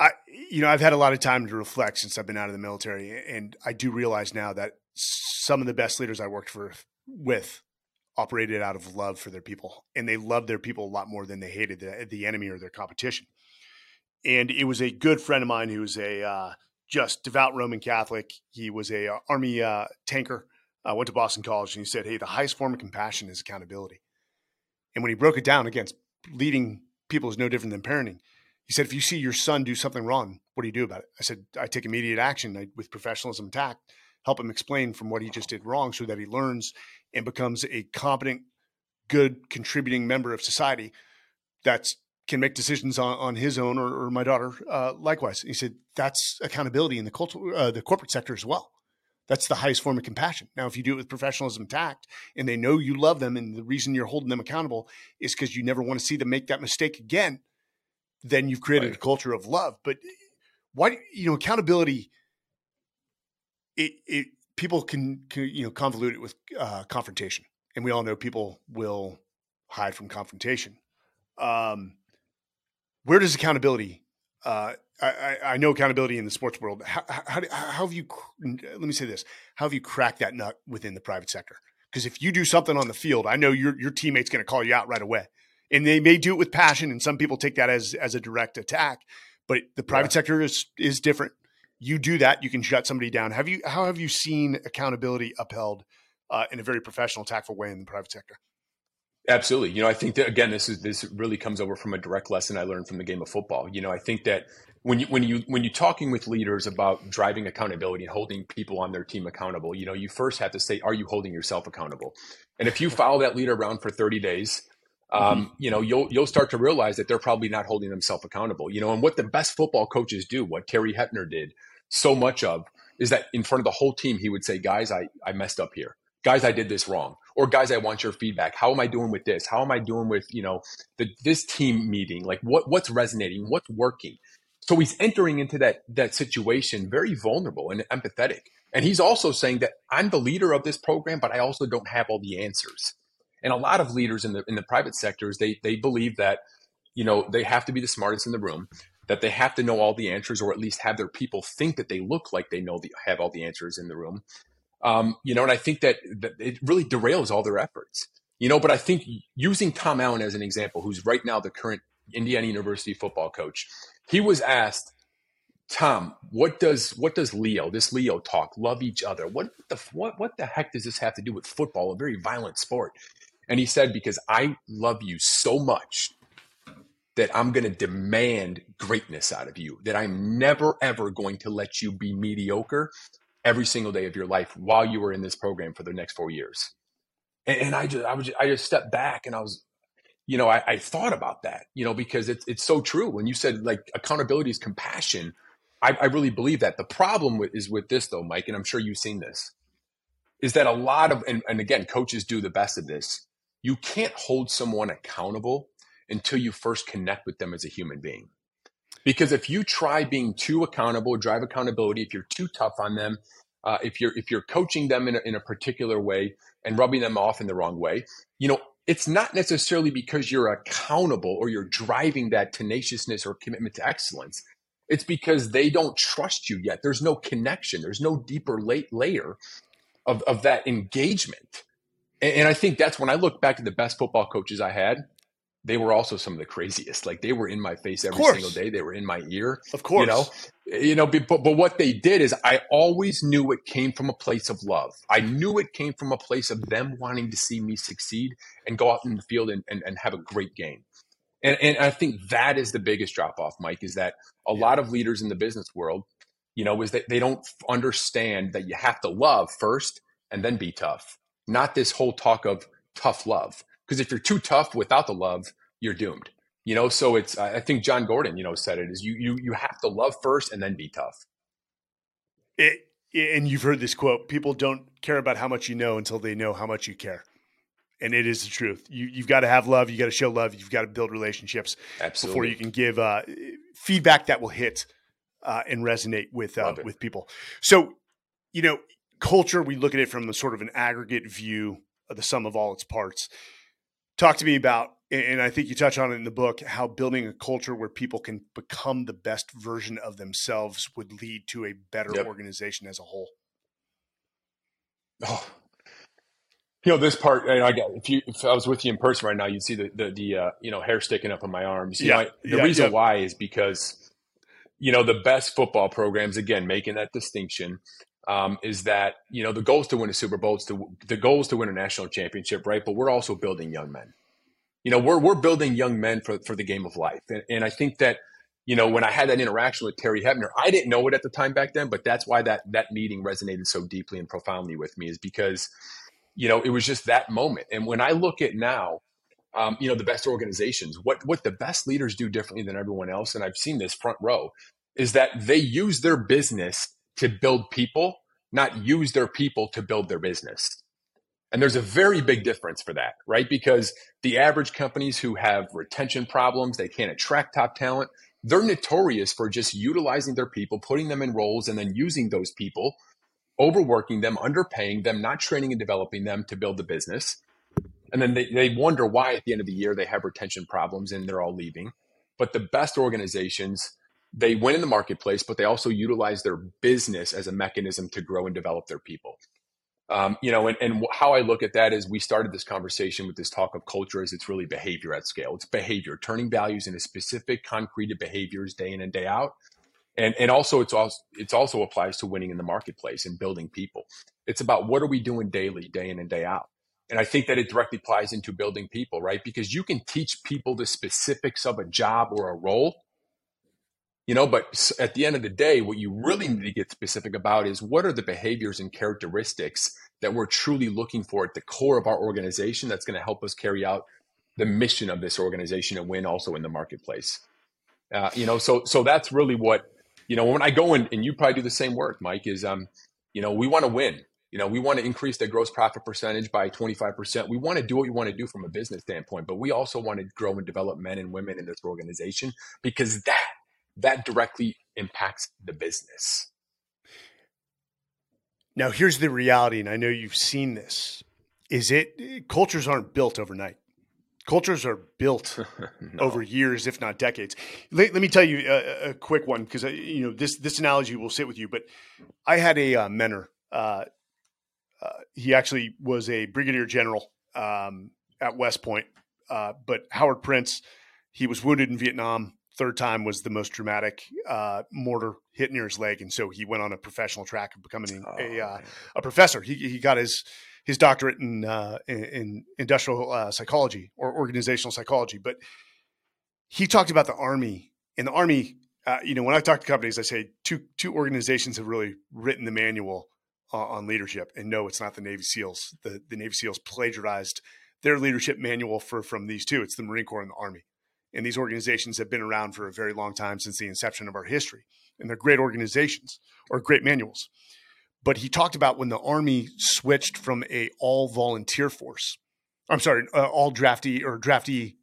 I've had a lot of time to reflect since I've been out of the military. And I do realize now that some of the best leaders I worked with operated out of love for their people. And they loved their people a lot more than they hated the enemy or their competition. And it was a good friend of mine who was a just devout Roman Catholic. He was a Army tanker. I went to Boston College, and he said, hey, the highest form of compassion is accountability. And when he broke it down, again, leading people is no different than parenting. He said, if you see your son do something wrong, what do you do about it? I said, I take immediate action with professionalism and tact, help him explain from what he just did wrong so that he learns and becomes a competent, good, contributing member of society that can make decisions on his own or my daughter. Likewise, he said, that's accountability in the corporate sector as well. That's the highest form of compassion. Now, if you do it with professionalism and tact, and they know you love them, and the reason you're holding them accountable is because you never want to see them make that mistake again, then you've created a culture of love. But why, accountability, it people can convolute it with confrontation. And we all know people will hide from confrontation. Where does accountability I know accountability in the sports world. How have you cracked that nut within the private sector? Because if you do something on the field, I know your teammate's going to call you out right away, and they may do it with passion. And some people take that as a direct attack, but the private sector is different. You do that, you can shut somebody down. How have you seen accountability upheld in a very professional, tactful way in the private sector? Absolutely. I think that, again, this really comes over from a direct lesson I learned from the game of football. I think that when you're talking with leaders about driving accountability and holding people on their team accountable, you first have to say, are you holding yourself accountable? And if you follow that leader around for 30 days, you'll start to realize that they're probably not holding themselves accountable. And what the best football coaches do, what Terry Hoeppner did so much of, is that in front of the whole team, he would say, guys, I messed up here. Guys, I did this wrong. Or guys, I want your feedback. How am I doing with this? How am I doing with, this team meeting? Like what's resonating? What's working? So he's entering into that situation very vulnerable and empathetic. And he's also saying that I'm the leader of this program, but I also don't have all the answers. And a lot of leaders in the private sectors, they believe that, they have to be the smartest in the room, that they have to know all the answers, or at least have their people think that they look like they have all the answers in the room. And I think that it really derails all their efforts, but I think using Tom Allen as an example, who's right now the current Indiana University football coach, he was asked, Tom, what does LEO talk, love each other? What the heck does this have to do with football, a very violent sport? And he said, because I love you so much that I'm going to demand greatness out of you, that I'm never, ever going to let you be mediocre every single day of your life while you were in this program for the next 4 years. And I just stepped back, and I was, I thought about that, because it's so true. When you said like accountability is compassion, I really believe that. The problem is with this though, Mike, and I'm sure you've seen this, is that a lot of, and again, coaches do the best of this. You can't hold someone accountable until you first connect with them as a human being. Because if you try being too accountable, drive accountability, if you're too tough on them, if you're coaching them in a particular way and rubbing them off in the wrong way, it's not necessarily because you're accountable or you're driving that tenaciousness or commitment to excellence. It's because they don't trust you yet. There's no connection. There's no deeper layer of that engagement. And I think that's when I look back at the best football coaches I had. They were also some of the craziest. Like they were in my face every single day. They were in my ear. Of course. But what they did is I always knew it came from a place of love. I knew it came from a place of them wanting to see me succeed and go out in the field and have a great game. And I think that is the biggest drop off, Mike, is that a lot of leaders in the business world, is that they don't understand that you have to love first and then be tough. Not this whole talk of tough love. Because if you're too tough without the love, you're doomed. So it's, I think John Gordon, said it is you have to love first and then be tough. And you've heard this quote, people don't care about how much you know until they know how much you care. And it is the truth. You've got to have love. You got to show love. You've got to build relationships before you can give feedback that will hit and resonate with people. So you know, culture, we look at it from the sort of an aggregate view of the sum of all its parts. Talk to me about, and I think you touch on it in the book, how building a culture where people can become the best version of themselves would lead to a better organization as a whole. Oh, you know, this part, and I got, if I was with you in person right now, you'd see the you know, hair sticking up on my arms. You know, the reason why is because, you know, the best football programs, again, making that distinction, is that, you know, the goal is to win a Super Bowl, the goal is to win a national championship, right? But we're also building young men. You know, we're building young men for the game of life. And I think that, you know, when I had that interaction with Terry Hoeppner, I didn't know it at the time back then, but that's why that meeting resonated so deeply and profoundly with me, is because, you know, it was just that moment. And when I look at now, you know, the best organizations, what the best leaders do differently than everyone else, and I've seen this front row, is that they use their business to build people, not use their people to build their business. And there's a very big difference for that, right? Because the average companies who have retention problems, they can't attract top talent, they're notorious for just utilizing their people, putting them in roles, and then using those people, overworking them, underpaying them, not training and developing them to build the business. And then they wonder why at the end of the year they have retention problems and they're all leaving. But the best organizations, they win in the marketplace, but they also utilize their business as a mechanism to grow and develop their people. You know, and how I look at that is, we started this conversation with this talk of culture is it's really behavior at scale. It's behavior, turning values into specific, concrete behaviors day in and day out. And also, it's also applies to winning in the marketplace and building people. It's about what are we doing daily, day in and day out. And I think that it directly applies into building people, right? Because you can teach people the specifics of a job or a role, you know, but at the end of the day, what you really need to get specific about is what are the behaviors and characteristics that we're truly looking for at the core of our organization that's going to help us carry out the mission of this organization and win also in the marketplace. You know, so that's really what, you know, when I go in, and you probably do the same work, Mike, is, you know, we want to win. You know, we want to increase the gross profit percentage by 25%. We want to do what we want to do from a business standpoint, but we also want to grow and develop men and women in this organization, because that directly impacts the business. Now, here's the reality, and I know you've seen this, is it cultures aren't built overnight. Cultures are built over years, if not decades. Let me tell you a quick one, because you know this analogy will sit with you. But I had a mentor. He actually was a brigadier general at West Point. But Howard Prince, he was wounded in Vietnam. Third time was the most dramatic mortar hit near his leg, and so he went on a professional track of becoming a professor. He got his doctorate in industrial psychology or organizational psychology. But he talked about the Army. And the Army, you know, when I talk to companies, I say two organizations have really written the manual on leadership. And no, it's not the Navy SEALs. The Navy SEALs plagiarized their leadership manual from these two. It's the Marine Corps and the Army. And these organizations have been around for a very long time, since the inception of our history. And they're great organizations or great manuals. But he talked about when the Army switched from a all-volunteer force, all-draftee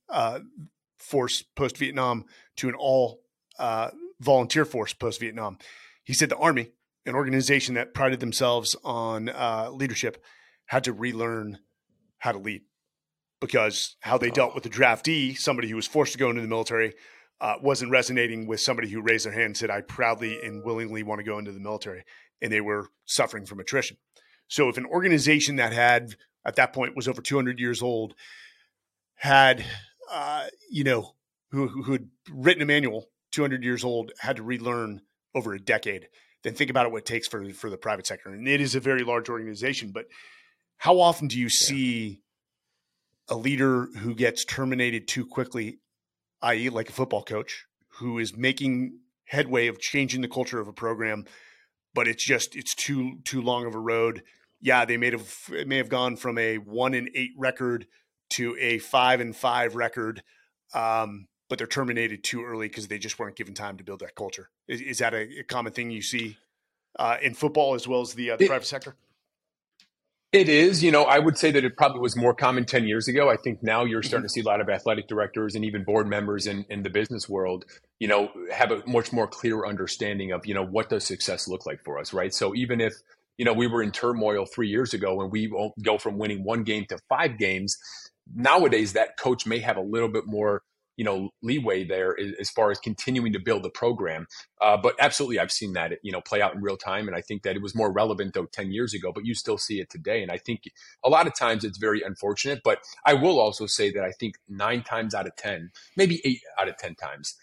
force post-Vietnam to an all-volunteer force post-Vietnam. He said the Army, an organization that prided themselves on leadership, had to relearn how to lead, because how they dealt with the draftee, somebody who was forced to go into the military, wasn't resonating with somebody who raised their hand and said, I proudly and willingly want to go into the military. And they were suffering from attrition. So if an organization that had, at that point, was over 200 years old, had, you know, who had written a manual 200 years old, had to relearn over a decade, then think about what it takes for the private sector. And it is a very large organization, but how often do you see a leader who gets terminated too quickly, i.e. like a football coach, who is making headway of changing the culture of a program, but it's just, it's too long of a road. Yeah, it may have gone from a 1-8 record to a 5-5 record, but they're terminated too early because they just weren't given time to build that culture. Is that a common thing you see in football as well as the private sector? It is. You know, I would say that it probably was more common 10 years ago. I think now you're starting to see a lot of athletic directors and even board members in the business world, you know, have a much more clear understanding of, you know, what does success look like for us, right? So even if You know, we were in turmoil 3 years ago when we won't go from winning one game to 5 games. Nowadays, that coach may have a little bit more, you know, leeway there as far as continuing to build the program. But absolutely, I've seen that, you know, play out in real time. And I think that it was more relevant, though, 10 years ago, but you still see it today. And I think a lot of times it's very unfortunate. But I will also say that I think 9 times out of 10, maybe 8 out of 10 times,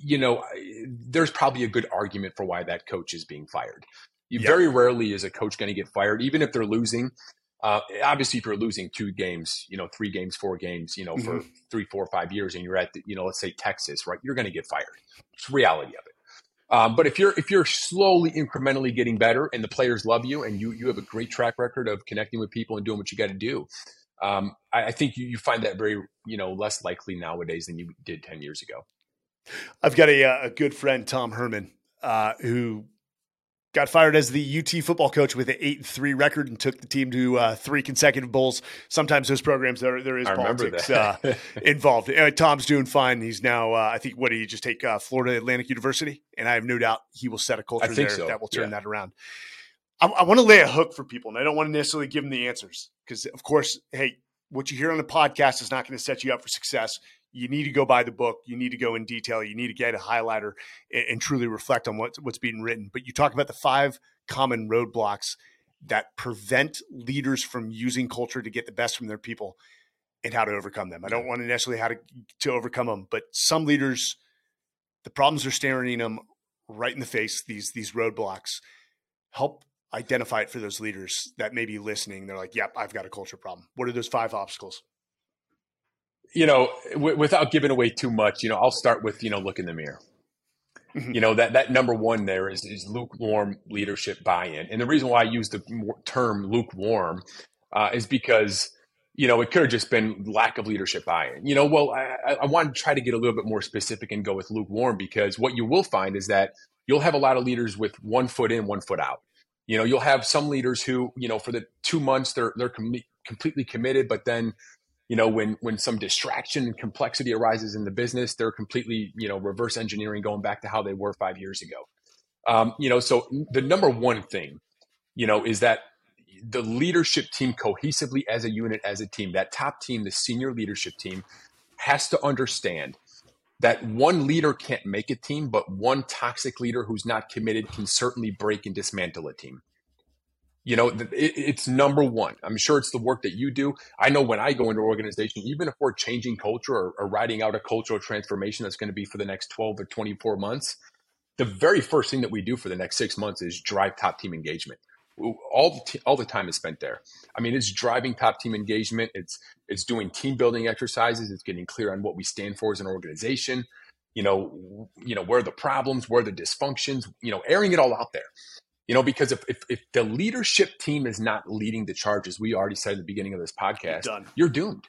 you know, there's probably a good argument for why that coach is being fired. You very rarely is a coach going to get fired, even if they're losing. Obviously, if you're losing 2 games, you know, 3 games, 4 games, you know, for 3, 4, 5 years, and you're at, the, you know, let's say Texas, right? You're going to get fired. It's the reality of it. But if you're slowly, incrementally getting better, and the players love you, and you have a great track record of connecting with people and doing what you got to do, I think you find that very, you know, less likely nowadays than you did 10 years ago. I've got a good friend, Tom Herman, who got fired as the UT football coach with an 8-3 record and took the team to 3 consecutive bowls. Sometimes those programs, there is politics involved. Anyway, Tom's doing fine. He's now, I think, what did he just take? Florida Atlantic University. And I have no doubt he will set a culture there that will turn that around. I want to lay a hook for people, and I don't want to necessarily give them the answers because, of course, hey, what you hear on the podcast is not going to set you up for success. You need to go buy the book. You need to go in detail. You need to get a highlighter and truly reflect on what's being written. But you talk about the 5 common roadblocks that prevent leaders from using culture to get the best from their people and how to overcome them. I don't want to necessarily how to overcome them, but some leaders, the problems are staring them right in the face, these roadblocks. Help identify it for those leaders that may be listening. They're like, yep, I've got a culture problem. What are those 5 obstacles? You know, without giving away too much, you know, I'll start with, you know, look in the mirror. You know, that number one there is lukewarm leadership buy-in. And the reason why I use the term lukewarm is because, you know, it could have just been lack of leadership buy-in. You know, well, I want to try to get a little bit more specific and go with lukewarm, because what you will find is that you'll have a lot of leaders with 1 foot in, 1 foot out. You know, you'll have some leaders who, you know, for the 2 months, they're completely committed, but then, you know, when some distraction and complexity arises in the business, they're completely, you know, reverse engineering, going back to how they were 5 years ago. You know, so the number one thing, you know, is that the leadership team cohesively as a unit, as a team, that top team, the senior leadership team, has to understand that one leader can't make a team, but one toxic leader who's not committed can certainly break and dismantle a team. You know, it's number one. I'm sure it's the work that you do. I know when I go into an organization, even if we're changing culture or writing out a cultural transformation that's going to be for the next 12 or 24 months, the very first thing that we do for the next 6 months is drive top team engagement. All the time is spent there. I mean, it's driving top team engagement. It's doing team building exercises. It's getting clear on what we stand for as an organization. You know, where are the problems, where are the dysfunctions, you know, airing it all out there. You know, because if the leadership team is not leading the charge, as we already said at the beginning of this podcast, you're doomed.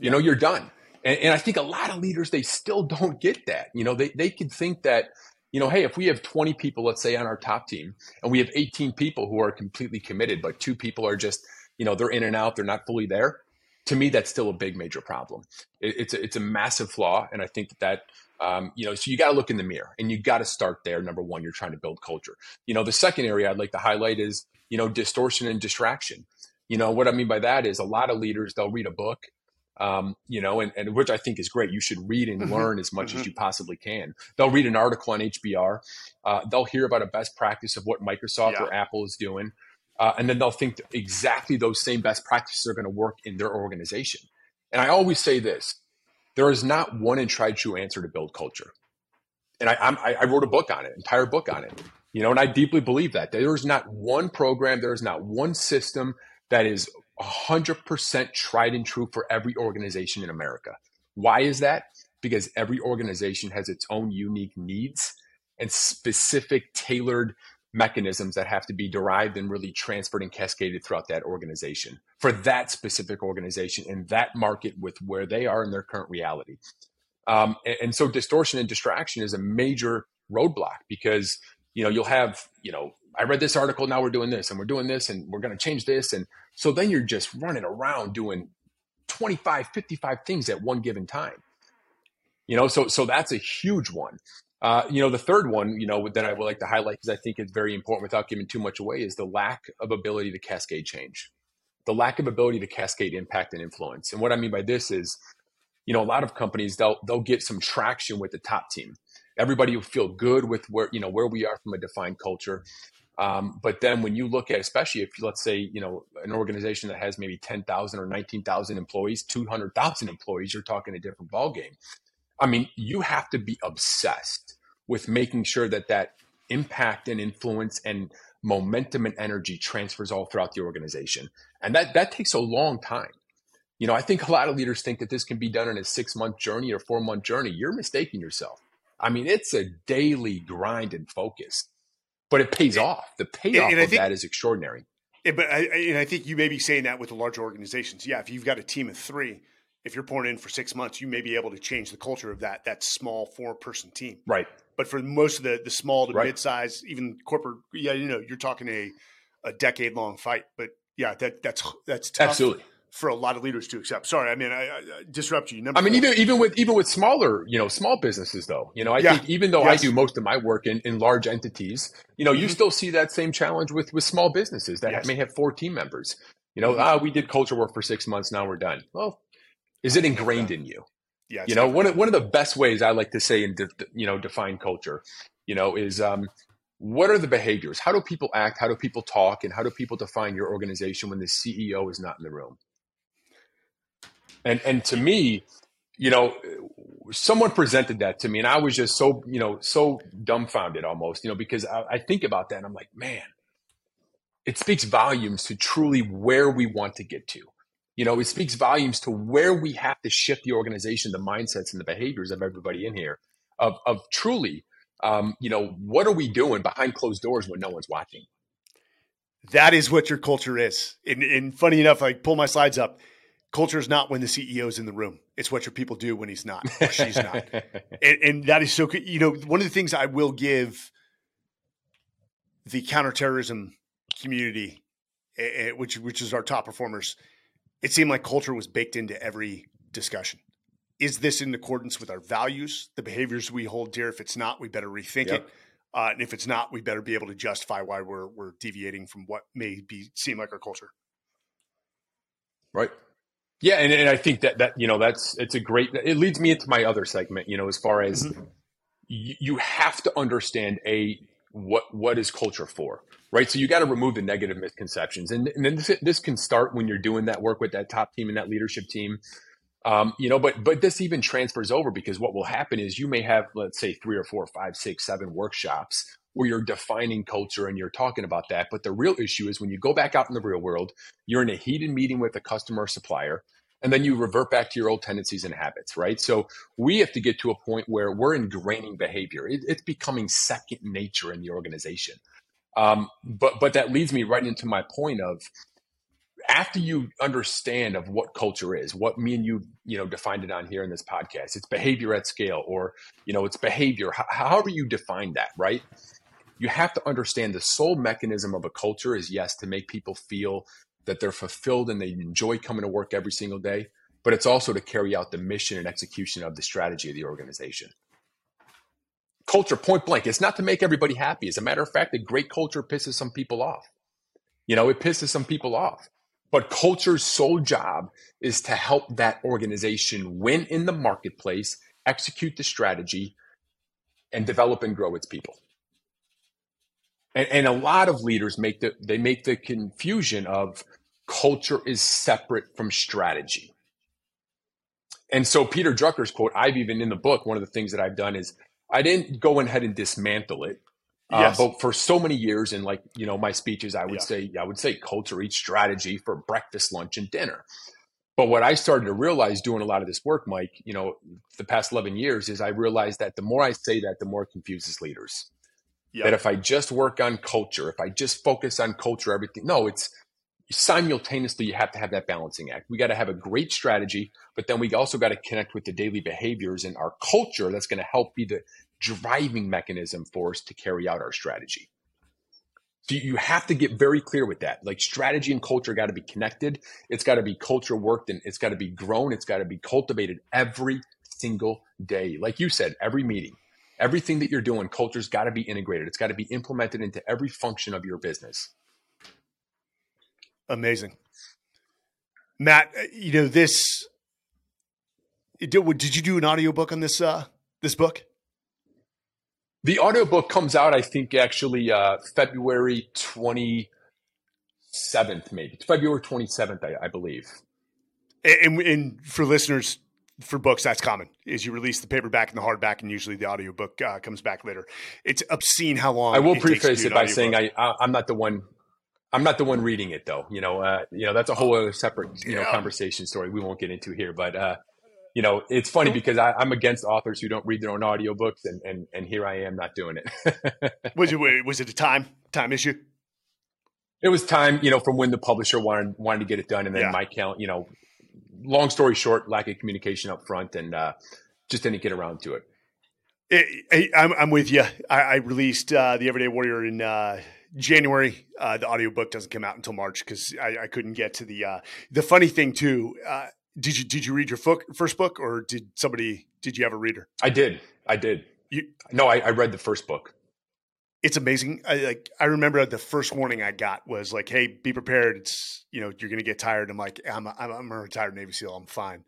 You know, you're done. And I think a lot of leaders, they still don't get that. You know, they could think that, you know, hey, if we have 20 people, let's say, on our top team, and we have 18 people who are completely committed, but 2 people are just, you know, they're in and out, they're not fully there. To me, that's still a big major problem. It's a massive flaw. And I think that you know, so you got to look in the mirror and you got to start there. Number one, you're trying to build culture. You know, the second area I'd like to highlight is, you know, distortion and distraction. You know, what I mean by that is a lot of leaders, they'll read a book, you know, and which I think is great. You should read and learn as much as you possibly can. They'll read an article on HBR. They'll hear about a best practice of what Microsoft or Apple is doing. And then they'll think exactly those same best practices are going to work in their organization. And I always say this, there is not one and tried true answer to build culture. And I wrote a book on it, entire book on it, you know, and I deeply believe that there is not one program, there is not one system that is 100% tried and true for every organization in America. Why is that? Because every organization has its own unique needs and specific tailored mechanisms that have to be derived and really transferred and cascaded throughout that organization for that specific organization in that market with where they are in their current reality. And so distortion and distraction is a major roadblock because, you know, you'll have, you know, I read this article, now we're doing this and we're going to change this. And so then you're just running around doing 25, 55 things at one given time, you know, so that's a huge one. The third one, that I would like to highlight, because I think it's very important without giving too much away, is the lack of ability to cascade change, the lack of ability to cascade impact and influence. And what I mean by this is, a lot of companies, they'll get some traction with the top team. Everybody will feel good with where we are from a defined culture. But then when you look at, especially if let's say, an organization that has maybe 10,000 or 19,000 employees, 200,000 employees, you're talking a different ballgame. I mean, you have to be obsessed with making sure that impact and influence and momentum and energy transfers all throughout the organization. And that takes a long time. I think a lot of leaders think that this can be done in a 6-month journey or 4-month journey. You're mistaking yourself. I mean, it's a daily grind and focus, but it pays off. The payoff of that is extraordinary. But I think you may be saying that with the larger organizations. Yeah, if you've got a team of 3, if you're pouring in for 6 months, you may be able to change the culture of that small 4-person team. Right. But for most of the small to mid-size, even corporate, you're talking a decade-long fight. But yeah, that's tough for a lot of leaders to accept. Sorry, I mean, I disrupt you. Even with smaller, small businesses though, I think even though I do most of my work in large entities, you still see that same challenge with small businesses that may have 4 team members. We did culture work for 6 months, now we're done. Well, is it ingrained in you? Yeah. One of the best ways I like to say in define culture, is what are the behaviors? How do people act? How do people talk? And how do people define your organization when the CEO is not in the room? And to me, someone presented that to me, and I was just so so dumbfounded almost, because I think about that and I'm like, man, it speaks volumes to truly where we want to get to. It speaks volumes to where we have to shift the organization, the mindsets and the behaviors of everybody in here of truly, what are we doing behind closed doors when no one's watching? That is what your culture is. And funny enough, I pull my slides up. Culture is not when the CEO is in the room. It's what your people do when he's not, or she's not. And that is so good. One of the things I will give the counterterrorism community, which is our top performers, it seemed like culture was baked into every discussion. Is this in accordance with our values, the behaviors we hold dear? If it's not, we better rethink it. And if it's not, we better be able to justify why we're deviating from what may seem like our culture. Right. Yeah. And I think it leads me into my other segment, as far as you have to understand what is culture for, right? So you got to remove the negative misconceptions. And then this can start when you're doing that work with that top team and that leadership team, but this even transfers over, because what will happen is you may have, let's say, 3 or 4, 5, 6, 7 workshops where you're defining culture and you're talking about that. But the real issue is when you go back out in the real world, you're in a heated meeting with a customer or supplier, and then you revert back to your old tendencies and habits, right? So we have to get to a point where we're ingraining behavior. It's becoming second nature in the organization. But that leads me right into my point of, after you understand of what culture is, what me and you, defined it on here in this podcast, it's behavior at scale, or, it's behavior, however you define that, right? You have to understand the sole mechanism of a culture is, yes, to make people feel that they're fulfilled and they enjoy coming to work every single day, but it's also to carry out the mission and execution of the strategy of the organization. Culture, point blank, it's not to make everybody happy. As a matter of fact, a great culture pisses some people off. It pisses some people off. But culture's sole job is to help that organization win in the marketplace, execute the strategy, and develop and grow its people. And a lot of leaders make the confusion of culture is separate from strategy. And so Peter Drucker's quote, I've even in the book, one of the things that I've done is I didn't go ahead and dismantle it. But for so many years in my speeches, I would say culture eats strategy for breakfast, lunch, and dinner. But what I started to realize doing a lot of this work, Mike, the past 11 years is I realized that the more I say that, the more it confuses leaders. Yep. That if I just work on culture, if I just focus on culture, everything. No, it's simultaneously you have to have that balancing act. We got to have a great strategy, but then we also got to connect with the daily behaviors and our culture that's going to help be the driving mechanism for us to carry out our strategy. So you have to get very clear with that. Like strategy and culture got to be connected. It's got to be culture worked and it's got to be grown. It's got to be cultivated every single day. Like you said, every meeting. Everything that you're doing, culture's got to be integrated. It's got to be implemented into every function of your business. Amazing. Matt, you know, this, did you do an audiobook on this, this book? The audiobook comes out, I think, actually, February 27th, maybe. February 27th, I believe. And for listeners, for books, that's common, is you release the paperback and the hardback, and usually the audiobook comes back later. It's obscene how long. I will preface it by saying I'm not the one. I'm not the one reading it, though. You know, that's a whole other separate, you know, conversation story we won't get into here. But, you know, it's funny because I'm against authors who don't read their own audiobooks, and here I am not doing it. Was it a time issue? It was time, you know, from when the publisher wanted to get it done, and then my count, you know. Long story short, lack of communication up front, and just didn't get around to it. I'm with you. I released The Everyday Warrior in January. The audiobook doesn't come out until March because I couldn't get to the – the funny thing too, did you read your first book, or did you have a reader? I did. I read the first book. It's amazing. I remember the first warning I got was like, "Hey, be prepared. It's, you know, you're going to get tired." I'm like, I'm a retired Navy SEAL. I'm fine.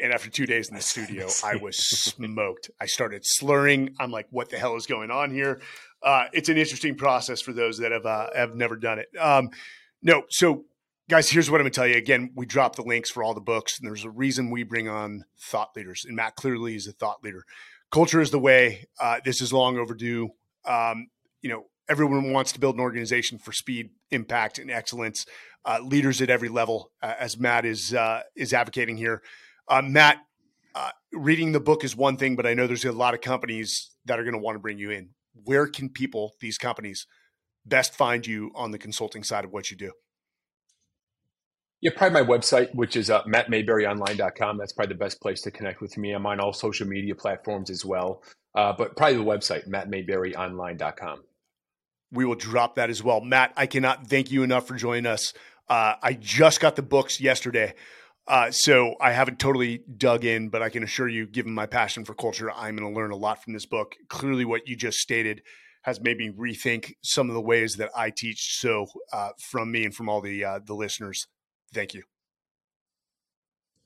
And after 2 days in the studio, I was smoked. I started slurring. I'm like, what the hell is going on here? It's an interesting process for those that have never done it. So guys, here's what I'm going to tell you. Again, we drop the links for all the books, and there's a reason we bring on thought leaders. And Matt clearly is a thought leader. Culture is the way. This is long overdue. You know, everyone wants to build an organization for speed, impact, and excellence. Leaders at every level, as Matt is advocating here. Matt, reading the book is one thing, but I know there's a lot of companies that are going to want to bring you in. Where can people, these companies, best find you on the consulting side of what you do? Yeah, probably my website, which is mattmayberryonline.com. That's probably the best place to connect with me. I'm on all social media platforms as well, but probably the website, mattmayberryonline.com. We will drop that as well. Matt, I cannot thank you enough for joining us. I just got the books yesterday, so I haven't totally dug in, but I can assure you, given my passion for culture, I'm going to learn a lot from this book. Clearly, what you just stated has made me rethink some of the ways that I teach. So from me and from all the listeners, thank you.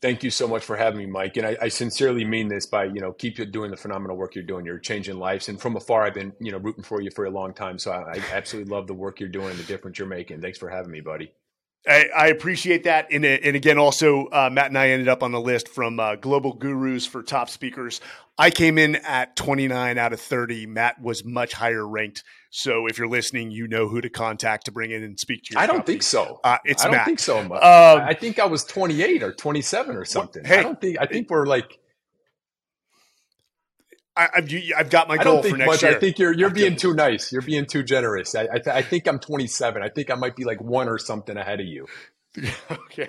Thank you so much for having me, Mike. And I sincerely mean this by, you know, keep doing the phenomenal work you're doing. You're changing lives. And from afar, I've been, you know, rooting for you for a long time. So I absolutely love the work you're doing and the difference you're making. Thanks for having me, buddy. I appreciate that. And again, also, Matt and I ended up on the list from Global Gurus for Top Speakers. I came in at 29 out of 30. Matt was much higher ranked. So if you're listening, you know who to contact to bring in and speak to you. I don't think so. It's Matt. I don't think so much. I think I was 28 or 27 or something. Hey, I think we're like. I've got my goal for next year. I think you're being too nice. You're being too generous. I think I'm 27. I think I might be like one or something ahead of you. Okay.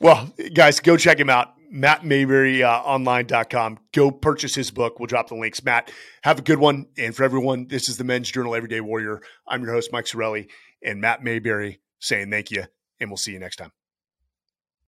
Well, guys, go check him out. mattmayberryonline.com. Go purchase his book. We'll drop the links. Matt, have a good one. And for everyone, this is the Men's Journal Everyday Warrior. I'm your host, Mike Sarraille, and Matt Mayberry saying thank you, and we'll see you next time.